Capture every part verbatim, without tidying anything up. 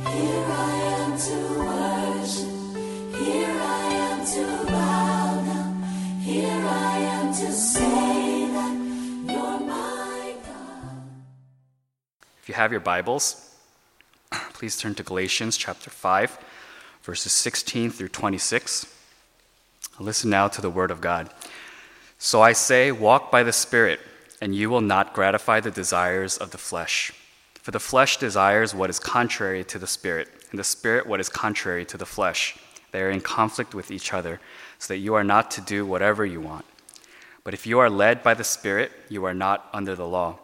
If you have your Bibles, please turn to Galatians chapter five, verses sixteen through twenty-six. Listen now to the word of God. So I say, walk by the Spirit, and you will not gratify the desires of the flesh. For the flesh desires what is contrary to the Spirit, and the Spirit what is contrary to the flesh. They are in conflict with each other, so that you are not to do whatever you want. But if you are led by the Spirit, you are not under the law.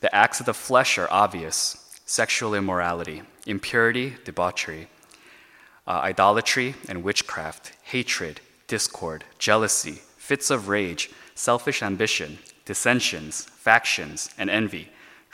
The acts of the flesh are obvious: sexual immorality, impurity, debauchery, uh, idolatry and witchcraft, hatred, discord, jealousy, fits of rage, selfish ambition, dissensions, factions, and envy,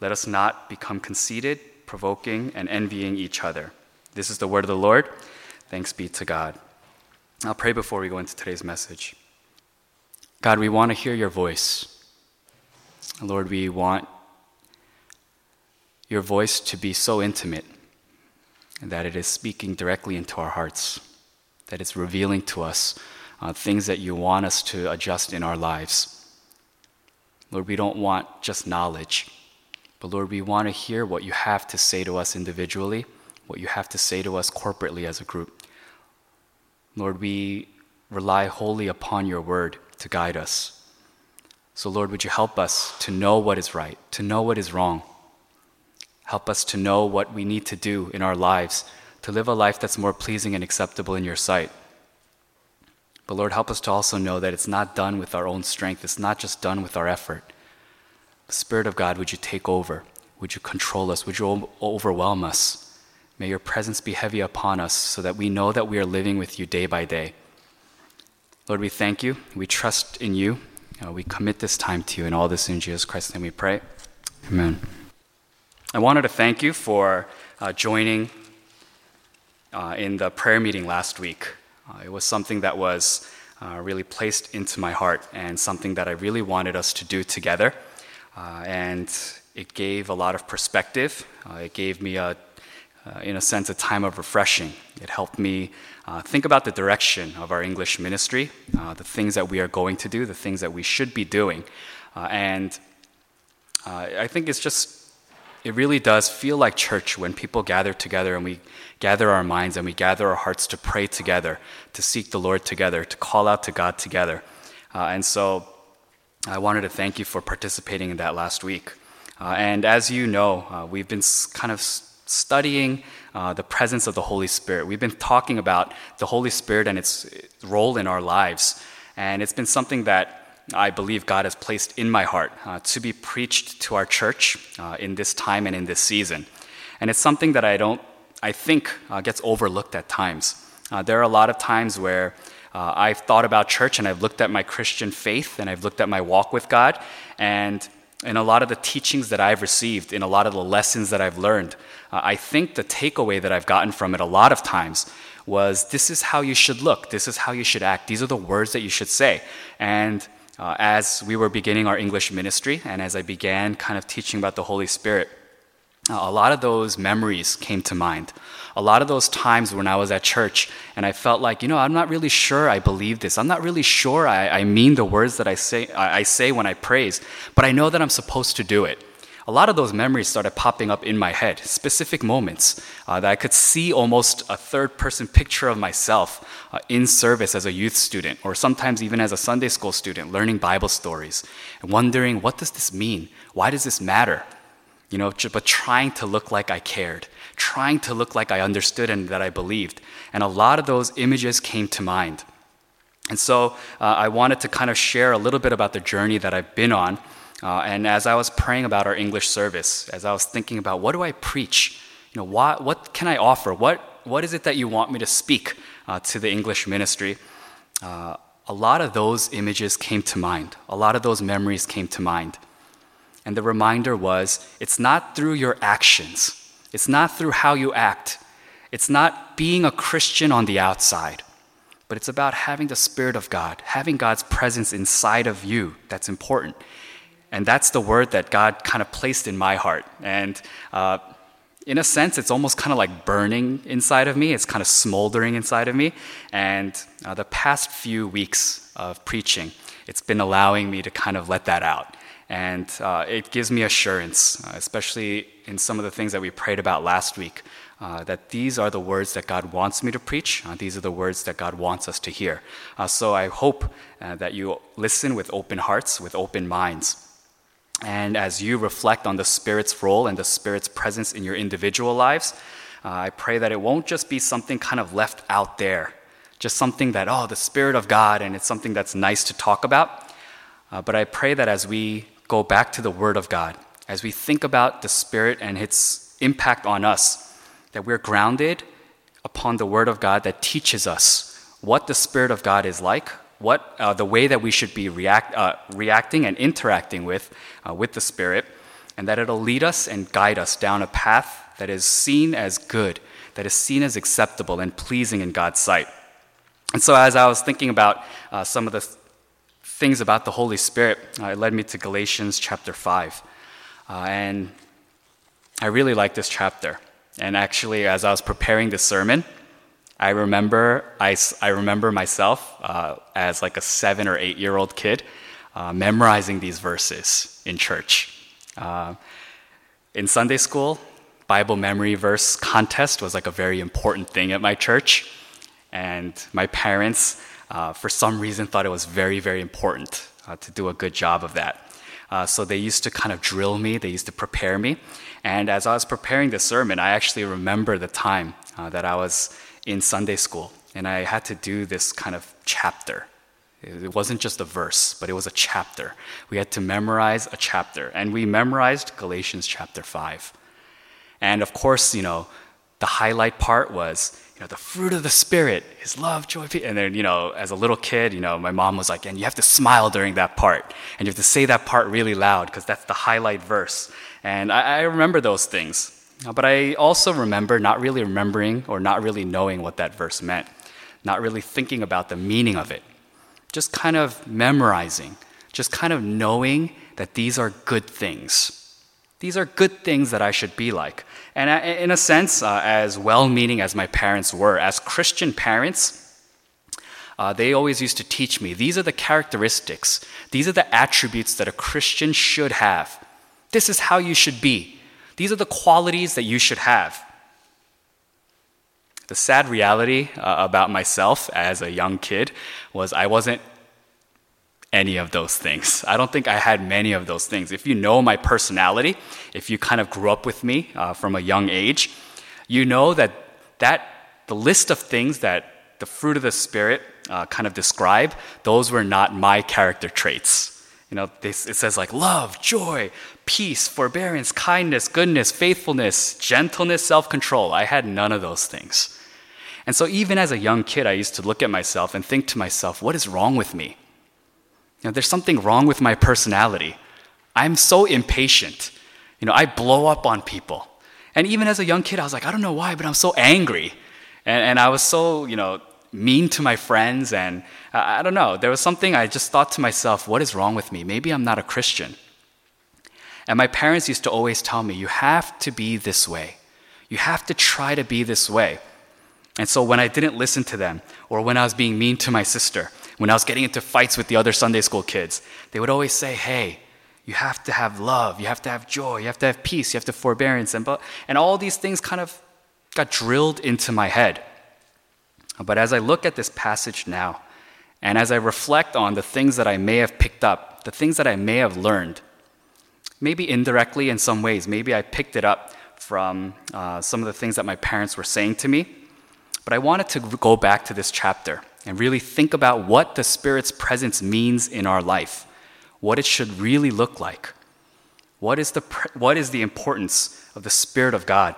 Let us not become conceited, provoking, and envying each other. This is the word of the Lord. Thanks be to God. I'll pray before we go into today's message. God, we want to hear your voice. Lord, we want your voice to be so intimate and that it is speaking directly into our hearts, that it's revealing to us uh, things that you want us to adjust in our lives. Lord, we don't want just knowledge, but Lord, we want to hear what you have to say to us individually, what you have to say to us corporately as a group. Lord, we rely wholly upon your word to guide us. So Lord, would you help us to know what is right, to know what is wrong. Help us to know what we need to do in our lives to live a life that's more pleasing and acceptable in your sight. But Lord, help us to also know that it's not done with our own strength. It's not just done with our effort. Spirit of God, would you take over? Would you control us? Would you overwhelm us? May your presence be heavy upon us so that we know that we are living with you day by day. Lord, we thank you. We trust in you. Uh, we commit this time to you, and all this in Jesus Christ's name we pray. Amen. I wanted to thank you for uh, joining uh, in the prayer meeting last week. Uh, it was something that was uh, really placed into my heart and something that I really wanted us to do together. Uh, and it gave a lot of perspective. Uh, it gave me, a, uh, in a sense, a time of refreshing. It helped me uh, think about the direction of our English ministry, uh, the things that we are going to do, the things that we should be doing. Uh, and uh, I think it's just It really does feel like church when people gather together and we gather our minds and we gather our hearts to pray together, to seek the Lord together, to call out to God together. Uh, and so I wanted to thank you for participating in that last week. Uh, and as you know, uh, we've been kind of studying uh, the presence of the Holy Spirit. We've been talking about the Holy Spirit and its role in our lives. And it's been something that I believe God has placed in my heart uh, to be preached to our church uh, in this time and in this season. And it's something that I don't, I think uh, gets overlooked at times. Uh, there are a lot of times where uh, I've thought about church and I've looked at my Christian faith and I've looked at my walk with God, and in a lot of the teachings that I've received, in a lot of the lessons that I've learned, uh, I think the takeaway that I've gotten from it a lot of times was, this is how you should look, this is how you should act, these are the words that you should say. And Uh, as we were beginning our English ministry, and as I began kind of teaching about the Holy Spirit, uh, a lot of those memories came to mind. A lot of those times when I was at church, and I felt like, you know, I'm not really sure I believe this. I'm not really sure I, I mean the words that I say, I, I say when I praise, but I know that I'm supposed to do it. A lot of those memories started popping up in my head, specific moments uh, that I could see almost a third-person picture of myself uh, in service as a youth student, or sometimes even as a Sunday school student, learning Bible stories and wondering, what does this mean? Why does this matter? You know, but trying to look like I cared, trying to look like I understood and that I believed. And a lot of those images came to mind. And so uh, I wanted to kind of share a little bit about the journey that I've been on. Uh, and as I was praying about our English service, as I was thinking about what do I preach You know, why, what can I offer? What what is it that you want me to speak uh, to the English ministry? Uh, a lot of those images came to mind. A lot of those memories came to mind. And the reminder was, it's not through your actions. It's not through how you act. It's not being a Christian on the outside. But it's about having the Spirit of God, having God's presence inside of you. That's important. And that's the word that God kind of placed in my heart. And uh, in a sense, it's almost kind of like burning inside of me. It's kind of smoldering inside of me. And uh, the past few weeks of preaching, it's been allowing me to kind of let that out. And uh, it gives me assurance, uh, especially in some of the things that we prayed about last week, uh, that these are the words that God wants me to preach. Uh, these are the words that God wants us to hear. Uh, so I hope uh, that you listen with open hearts, with open minds. And as you reflect on the Spirit's role and the Spirit's presence in your individual lives, uh, I pray that it won't just be something kind of left out there, just something that, oh, the Spirit of God, and it's something that's nice to talk about. Uh, but I pray that as we go back to the Word of God, as we think about the Spirit and its impact on us, that we're grounded upon the Word of God that teaches us what the Spirit of God is like, what uh, the way that we should be react, uh, reacting and interacting with, uh, with the Spirit, and that it'll lead us and guide us down a path that is seen as good, that is seen as acceptable and pleasing in God's sight. And so as I was thinking about uh, some of the th- things about the Holy Spirit, uh, it led me to Galatians chapter five. Uh, and I really like this chapter. And actually, as I was preparing this sermon, I remember I, I remember myself uh, as like a seven or eight-year-old kid uh, memorizing these verses in church. Uh, in Sunday school, Bible memory verse contest was like a very important thing at my church. And my parents, Uh, for some reason, thought it was very, very important uh, to do a good job of that. Uh, so they used to kind of drill me. They used to prepare me. And as I was preparing this sermon, I actually remember the time uh, that I was in Sunday school, and I had to do this kind of chapter. It wasn't just a verse, but it was a chapter. We had to memorize a chapter, and we memorized Galatians chapter five. And of course, you know, the highlight part was, you know, the fruit of the Spirit is love, joy, peace. And then, you know, as a little kid, you know, my mom was like, and you have to smile during that part. And you have to say that part really loud because that's the highlight verse. And I, I remember those things. But I also remember not really remembering or not really knowing what that verse meant, not really thinking about the meaning of it, just kind of memorizing, just kind of knowing that these are good things. These are good things that I should be like. And I, in a sense, uh, as well-meaning as my parents were, as Christian parents, uh, they always used to teach me, these are the characteristics, these are the attributes that a Christian should have. This is how you should be. These are the qualities that you should have. The sad reality uh, about myself as a young kid was I wasn't any of those things. I don't think I had many of those things. If you know my personality, if you kind of grew up with me uh, from a young age, you know that that the list of things that the fruit of the Spirit uh, kind of describe, those were not my character traits. You know, this, it says like love, joy, peace, forbearance, kindness, goodness, faithfulness, gentleness, self-control. I had none of those things. And so even as a young kid, I used to look at myself and think to myself, what is wrong with me? You know, there's something wrong with my personality. I'm so impatient. You know, I blow up on people. And even as a young kid, I was like, I don't know why, but I'm so angry. And, and I was so, you know, mean to my friends. And I, I don't know, there was something I just thought to myself, what is wrong with me? Maybe I'm not a Christian. And my parents used to always tell me, you have to be this way. You have to try to be this way. And so when I didn't listen to them, or when I was being mean to my sister, when I was getting into fights with the other Sunday school kids, they would always say, hey, you have to have love, you have to have joy, you have to have peace, you have to have forbearance. And, and all these things kind of got drilled into my head. But as I look at this passage now, and as I reflect on the things that I may have picked up, the things that I may have learned, maybe indirectly in some ways, maybe I picked it up from uh, some of the things that my parents were saying to me, but I wanted to go back to this chapter and really think about what the Spirit's presence means in our life, what it should really look like. What is the, what is the importance of the Spirit of God?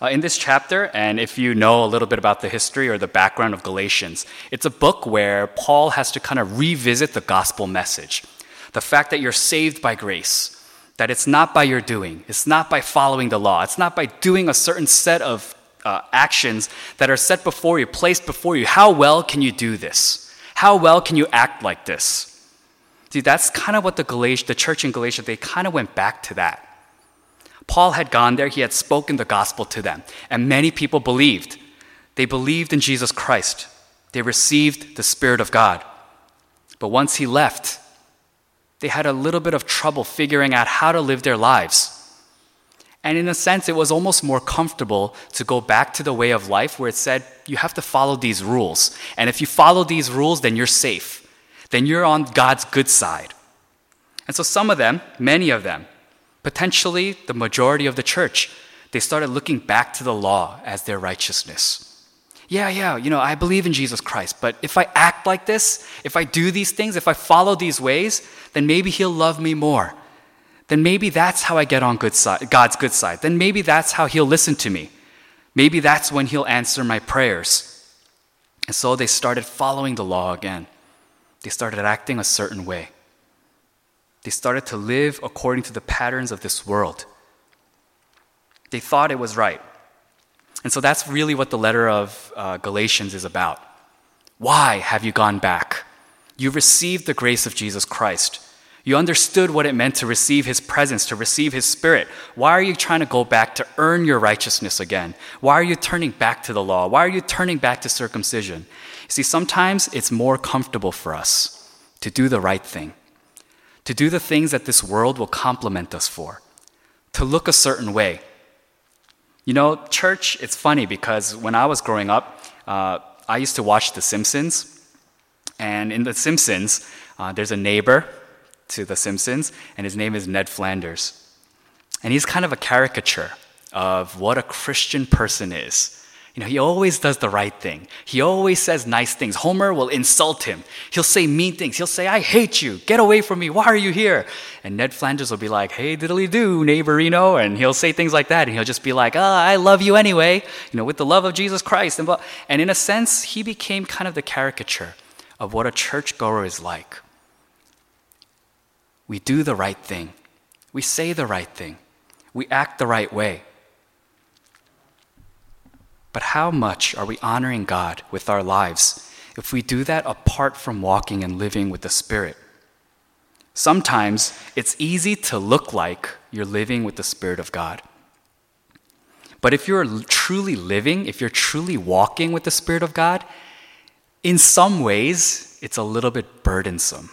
uh, in this chapter. And if you know a little bit about the history or the background of Galatians, it's a book where Paul has to kind of revisit the gospel message. The fact that you're saved by grace, that it's not by your doing, it's not by following the law, it's not by doing a certain set of uh, actions that are set before you, placed before you. How well can you do this? How well can you act like this? See, that's kind of what the Galatia, the church in Galatia, they kind of went back to that. Paul had gone there, he had spoken the gospel to them, and many people believed. They believed in Jesus Christ. They received the Spirit of God. But once he left, they had a little bit of trouble figuring out how to live their lives. And in a sense, it was almost more comfortable to go back to the way of life where it said, you have to follow these rules. And if you follow these rules, then you're safe. Then you're on God's good side. And so some of them, many of them, potentially the majority of the church, they started looking back to the law as their righteousness. Yeah, yeah, you know, I believe in Jesus Christ, but if I act like this, if I do these things, if I follow these ways, then maybe he'll love me more. Then maybe that's how I get on good side, God's good side. Then maybe that's how he'll listen to me. Maybe that's when he'll answer my prayers. And so they started following the law again. They started acting a certain way. They started to live according to the patterns of this world. They thought it was right. And so that's really what the letter of uh, Galatians is about. Why have you gone back? You received the grace of Jesus Christ. You understood what it meant to receive his presence, to receive his Spirit. Why are you trying to go back to earn your righteousness again? Why are you turning back to the law? Why are you turning back to circumcision? See, sometimes it's more comfortable for us to do the right thing, to do the things that this world will compliment us for, to look a certain way. You know, church, it's funny because when I was growing up, uh, I used to watch The Simpsons. And in The Simpsons, uh, there's a neighbor to The Simpsons, and his name is Ned Flanders. And he's kind of a caricature of what a Christian person is. You know, he always does the right thing. He always says nice things. Homer will insult him. He'll say mean things. He'll say, I hate you. Get away from me. Why are you here? And Ned Flanders will be like, hey, diddly-do, neighborino. And he'll say things like that. And he'll just be like, ah, oh, I love you anyway, you know, with the love of Jesus Christ. And, and in a sense, he became kind of the caricature of what a churchgoer is like. We do the right thing. We say the right thing. We act the right way. But how much are we honoring God with our lives if we do that apart from walking and living with the Spirit? Sometimes it's easy to look like you're living with the Spirit of God. But if you're truly living, if you're truly walking with the Spirit of God, in some ways, it's a little bit burdensome.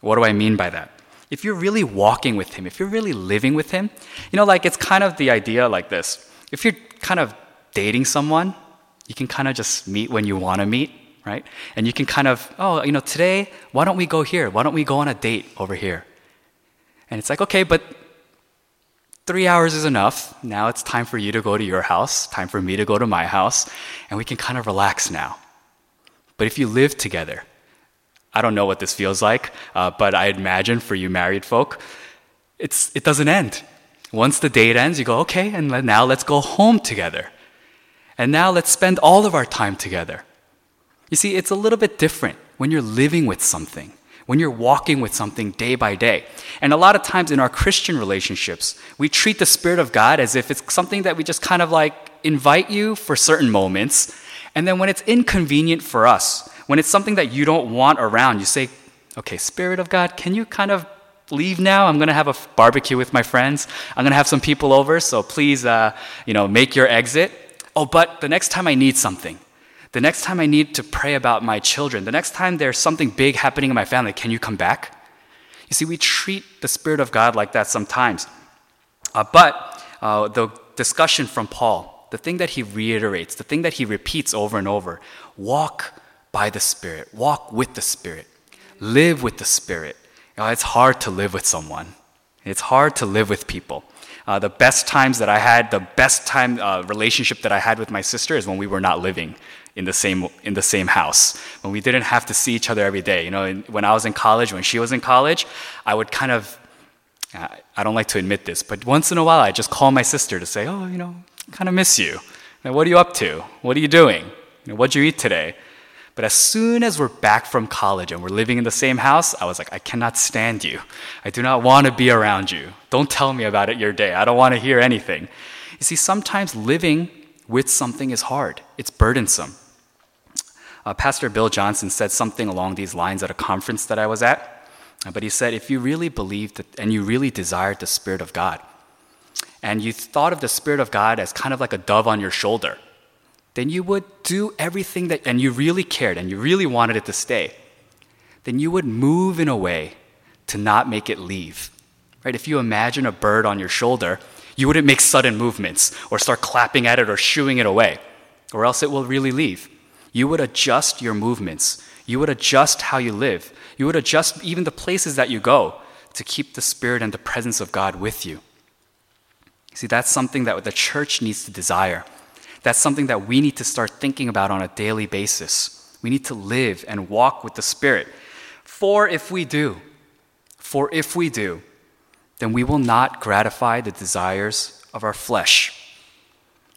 What do I mean by that? If you're really walking with Him, if you're really living with Him, you know, like it's kind of the idea like this. If you're kind of dating someone, you can kind of just meet when you want to meet, right? And you can kind of, oh, you know, today, why don't we go here? Why don't we go on a date over here? And it's like, okay, but three hours is enough. Now it's time for you to go to your house, time for me to go to my house, and we can kind of relax now. But if you live together, I don't know what this feels like, uh, but I imagine for you married folk, it's it doesn't end. Once the date ends, you go, okay, and now let's go home together. And now let's spend all of our time together. You see, it's a little bit different when you're living with something, when you're walking with something day by day. And a lot of times in our Christian relationships, we treat the Spirit of God as if it's something that we just kind of like invite you for certain moments. And then when it's inconvenient for us, when it's something that you don't want around, you say, okay, Spirit of God, can you kind of leave now? I'm going to have a barbecue with my friends. I'm going to have some people over, so please, uh, you know, make your exit. Oh, but the next time I need something, the next time I need to pray about my children, the next time there's something big happening in my family, can you come back? You see, we treat the Spirit of God like that sometimes. Uh, but uh, the discussion from Paul, the thing that he reiterates, the thing that he repeats over and over, walk by the Spirit, walk with the Spirit, live with the Spirit. Uh, it's hard to live with someone. It's hard to live with people. Uh, the best times that I had, the best time uh, relationship that I had with my sister is when we were not living in the same in the same house, when we didn't have to see each other every day. You know, in, when I was in college, when she was in college, I would kind of, uh, I don't like to admit this, but once in a while I just call my sister to say, oh, you know, kind of miss you. What are you up to? What are you doing? What'd you eat today? But as soon as we're back from college and we're living in the same house, I was like, I cannot stand you. I do not want to be around you. Don't tell me about it your day. I don't want to hear anything. You see, sometimes living with something is hard. It's burdensome. Uh, Pastor Bill Johnson said something along these lines at a conference that I was at. But he said, if you really believed that, and you really desired the Spirit of God, and you thought of the Spirit of God as kind of like a dove on your shoulder, then you would do everything that, and you really cared, and you really wanted it to stay, then you would move in a way to not make it leave. Right? If you imagine a bird on your shoulder, you wouldn't make sudden movements or start clapping at it or shooing it away, or else it will really leave. You would adjust your movements. You would adjust how you live. You would adjust even the places that you go to keep the Spirit and the presence of God with you. See, that's something that the church needs to desire. That's something that we need to start thinking about on a daily basis. We need to live and walk with the Spirit. For if we do, for if we do, then we will not gratify the desires of our flesh.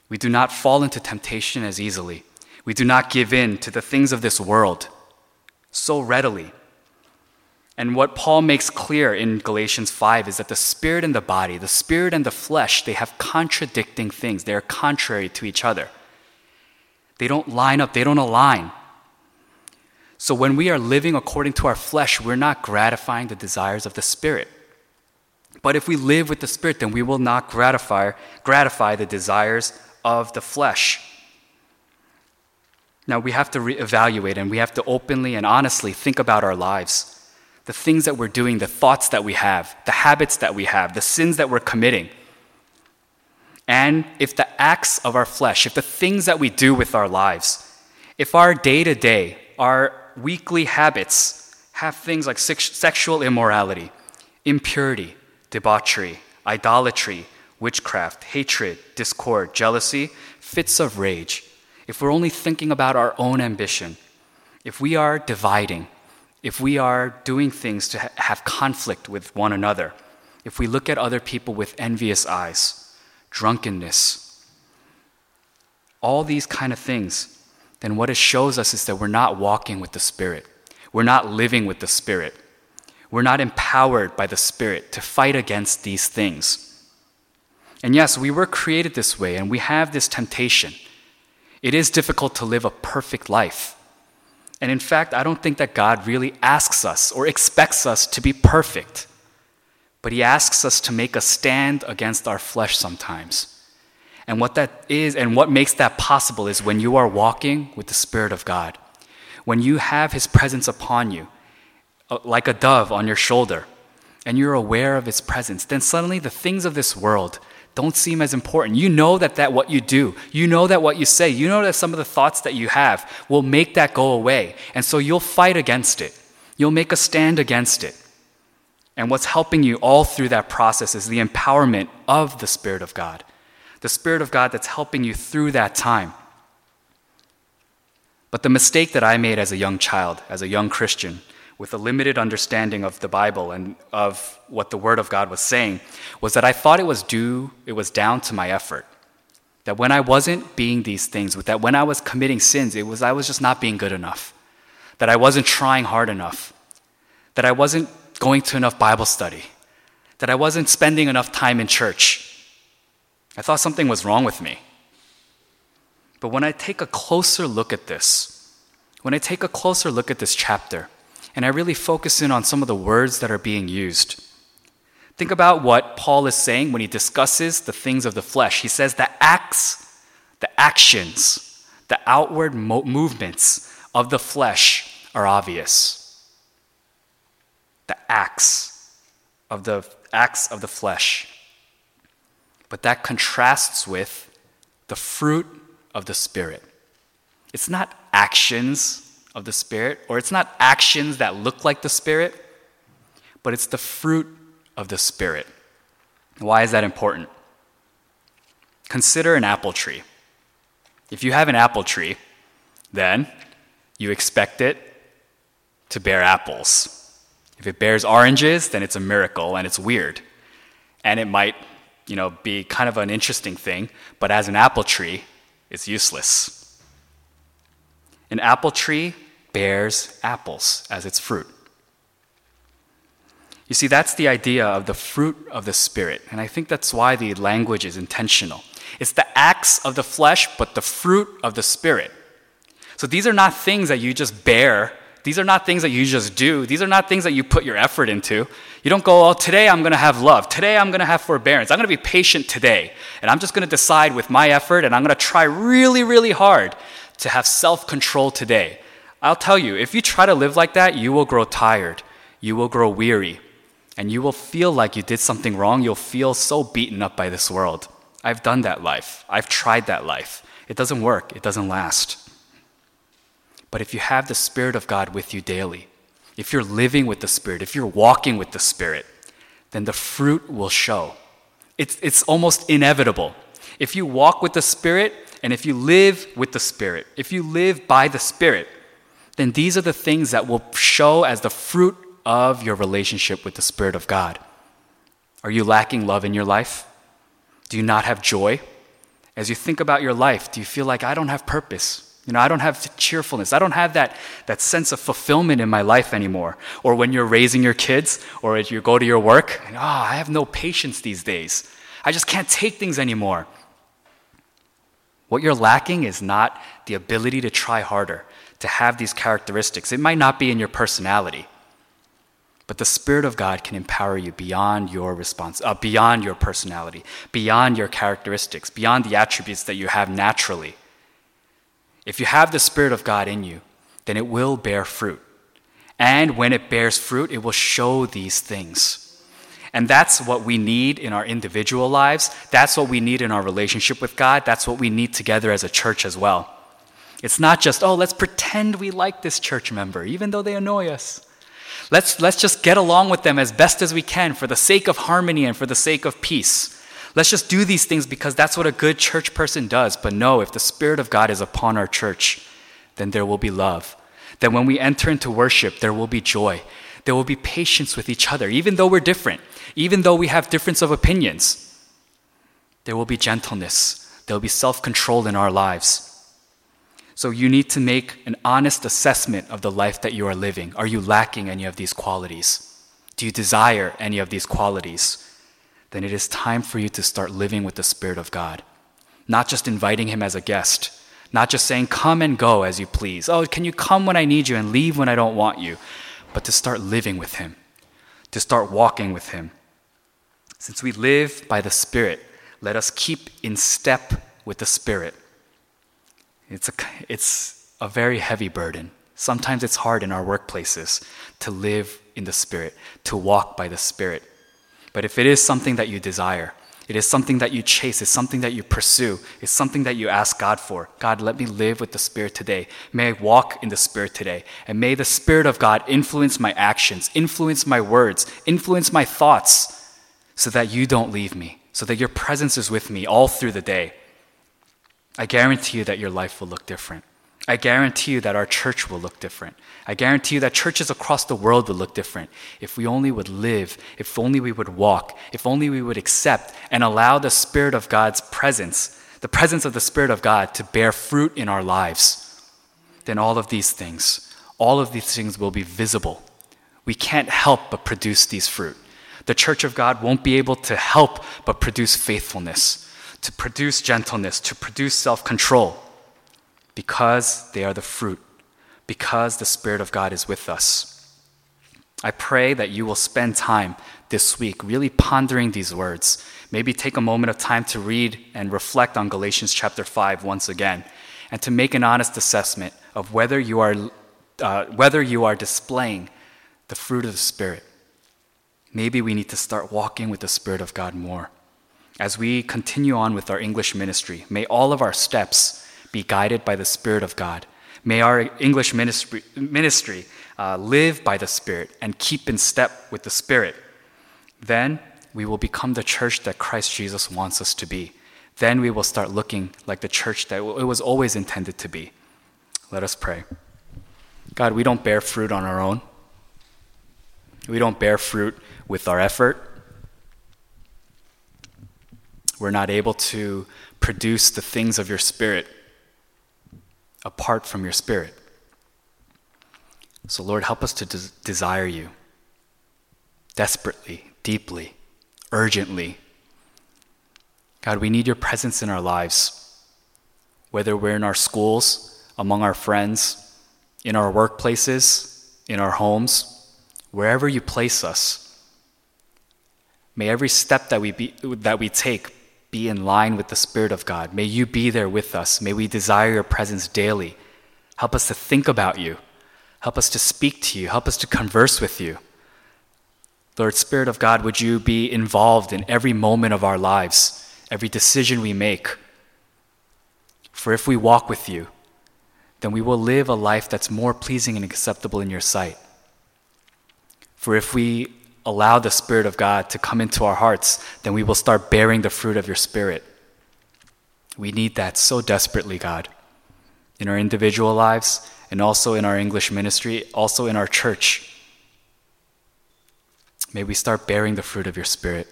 We do not fall into temptation as easily. We do not give in to the things of this world so readily. And what Paul makes clear in Galatians five is that the spirit and the body, the spirit and the flesh, they have contradicting things. They are contrary to each other. They don't line up. They don't align. So when we are living according to our flesh, we're not gratifying the desires of the Spirit. But if we live with the Spirit, then we will not gratify, gratify the desires of the flesh. Now, we have to reevaluate, and we have to openly and honestly think about our lives. The things that we're doing, the thoughts that we have, the habits that we have, the sins that we're committing. And if the acts of our flesh, if the things that we do with our lives, if our day-to-day, our weekly habits have things like sex- sexual immorality, impurity, debauchery, idolatry, witchcraft, hatred, discord, jealousy, fits of rage, if we're only thinking about our own ambition, if we are dividing, if we are doing things to ha- have conflict with one another, if we look at other people with envious eyes, drunkenness, all these kind of things, then what it shows us is that we're not walking with the Spirit. We're not living with the Spirit. We're not empowered by the Spirit to fight against these things. And yes, we were created this way, and we have this temptation. It is difficult to live a perfect life. And in fact, I don't think that God really asks us or expects us to be perfect. But he asks us to make a stand against our flesh sometimes. And what that is, and what makes that possible is when you are walking with the Spirit of God. When you have his presence upon you, like a dove on your shoulder, and you're aware of his presence, then suddenly the things of this world don't seem as important. You know that, that what you do, you know that what you say, you know that some of the thoughts that you have will make that go away. And so you'll fight against it. You'll make a stand against it. And what's helping you all through that process is the empowerment of the Spirit of God. The Spirit of God that's helping you through that time. But the mistake that I made as a young child, as a young Christian, with a limited understanding of the Bible and of what the Word of God was saying, was that I thought it was due, it was down to my effort. That when I wasn't being these things, that when I was committing sins, it was I was just not being good enough. That I wasn't trying hard enough. That I wasn't going to enough Bible study. That I wasn't spending enough time in church. I thought something was wrong with me. But when I take a closer look at this, when I take a closer look at this chapter, and I really focus in on some of the words that are being used. Think about what Paul is saying when he discusses the things of the flesh. He says the acts, the actions, the outward mo- movements of the flesh are obvious. The acts of the acts of the flesh. But that contrasts with the fruit of the Spirit. It's not actions of the Spirit, or it's not actions that look like the Spirit, but it's the fruit of the Spirit. Why is that important? Consider an apple tree. If you have an apple tree, then you expect it to bear apples. If it bears oranges, then it's a miracle and it's weird, and it might you know, be kind of an interesting thing, but as an apple tree, it's useless. An apple tree bears apples as its fruit. You see, that's the idea of the fruit of the Spirit, and I think that's why the language is intentional. It's the acts of the flesh, but the fruit of the Spirit. So these are not things that you just bear. These are not things that you just do. These are not things that you put your effort into. You don't go, oh, today I'm going to have love. Today I'm going to have forbearance. I'm going to be patient today. And I'm just going to decide with my effort, and I'm going to try really, really hard to have self-control today. I'll tell you, if you try to live like that, you will grow tired. You will grow weary. And you will feel like you did something wrong. You'll feel so beaten up by this world. I've done that life. I've tried that life. It doesn't work. It doesn't last. But if you have the Spirit of God with you daily, if you're living with the Spirit, if you're walking with the Spirit, then the fruit will show. It's, it's almost inevitable. If you walk with the Spirit, and if you live with the Spirit, if you live by the Spirit, then these are the things that will show as the fruit of your relationship with the Spirit of God. Are you lacking love in your life? Do you not have joy? As you think about your life, do you feel like, I don't have purpose? You know, I don't have cheerfulness. I don't have that, that sense of fulfillment in my life anymore. Or when you're raising your kids, or as you go to your work, and, oh, I have no patience these days. I just can't take things anymore. What you're lacking is not the ability to try harder, to have these characteristics. It might not be in your personality, but the Spirit of God can empower you beyond your response, uh, beyond your personality, beyond your characteristics, beyond the attributes that you have naturally. If you have the Spirit of God in you, then it will bear fruit. And when it bears fruit, it will show these things. And that's what we need in our individual lives. That's what we need in our relationship with God. That's what we need together as a church as well. It's not just, oh, let's pretend we like this church member, even though they annoy us. Let's, let's just get along with them as best as we can for the sake of harmony and for the sake of peace. Let's just do these things because that's what a good church person does. But no, if the Spirit of God is upon our church, then there will be love. Then when we enter into worship, there will be joy. There will be patience with each other, even though we're different, even though we have difference of opinions. There will be gentleness. There will be self-control in our lives. So you need to make an honest assessment of the life that you are living. Are you lacking any of these qualities? Do you desire any of these qualities? Then it is time for you to start living with the Spirit of God. Not just inviting him as a guest. Not just saying, come and go as you please. Oh, can you come when I need you and leave when I don't want you? But to start living with him. To start walking with him. Since we live by the Spirit, let us keep in step with the Spirit. It's a, it's a very heavy burden. Sometimes it's hard in our workplaces to live in the Spirit, to walk by the Spirit. But if it is something that you desire, it is something that you chase, it's something that you pursue, it's something that you ask God for. God, let me live with the Spirit today. May I walk in the Spirit today. And may the Spirit of God influence my actions, influence my words, influence my thoughts, so that you don't leave me, so that your presence is with me all through the day. I guarantee you that your life will look different. I guarantee you that our church will look different. I guarantee you that churches across the world will look different if we only would live, if only we would walk, if only we would accept and allow the Spirit of God's presence, the presence of the Spirit of God to bear fruit in our lives. Then all of these things, all of these things will be visible. We can't help but produce these fruit. The church of God won't be able to help but produce faithfulness, to produce gentleness, to produce self-control. Because they are the fruit, because the Spirit of God is with us. I pray that you will spend time this week really pondering these words. Maybe take a moment of time to read and reflect on Galatians chapter five once again, and to make an honest assessment of whether you are, uh, whether you are displaying the fruit of the Spirit. Maybe we need to start walking with the Spirit of God more. As we continue on with our English ministry, may all of our steps be guided by the Spirit of God. May our English ministry, ministry uh, live by the Spirit and keep in step with the Spirit. Then we will become the church that Christ Jesus wants us to be. Then we will start looking like the church that it was always intended to be. Let us pray. God, we don't bear fruit on our own. We don't bear fruit with our effort. We're not able to produce the things of your Spirit apart from your Spirit. So Lord, help us to des- desire you desperately, deeply, urgently. God, we need your presence in our lives, whether we're in our schools, among our friends, in our workplaces, in our homes, wherever you place us. May every step that we be, that we take be in line with the Spirit of God. May you be there with us. May we desire your presence daily. Help us to think about you. Help us to speak to you. Help us to converse with you. Lord, Spirit of God, would you be involved in every moment of our lives, every decision we make. For if we walk with you, then we will live a life that's more pleasing and acceptable in your sight. For if we allow the Spirit of God to come into our hearts, then we will start bearing the fruit of your Spirit. We need that so desperately, God, in our individual lives and also in our English ministry, also in our church. May we start bearing the fruit of your Spirit.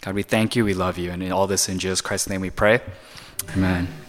God, we thank you, we love you, and in all this in Jesus Christ's name we pray. Amen.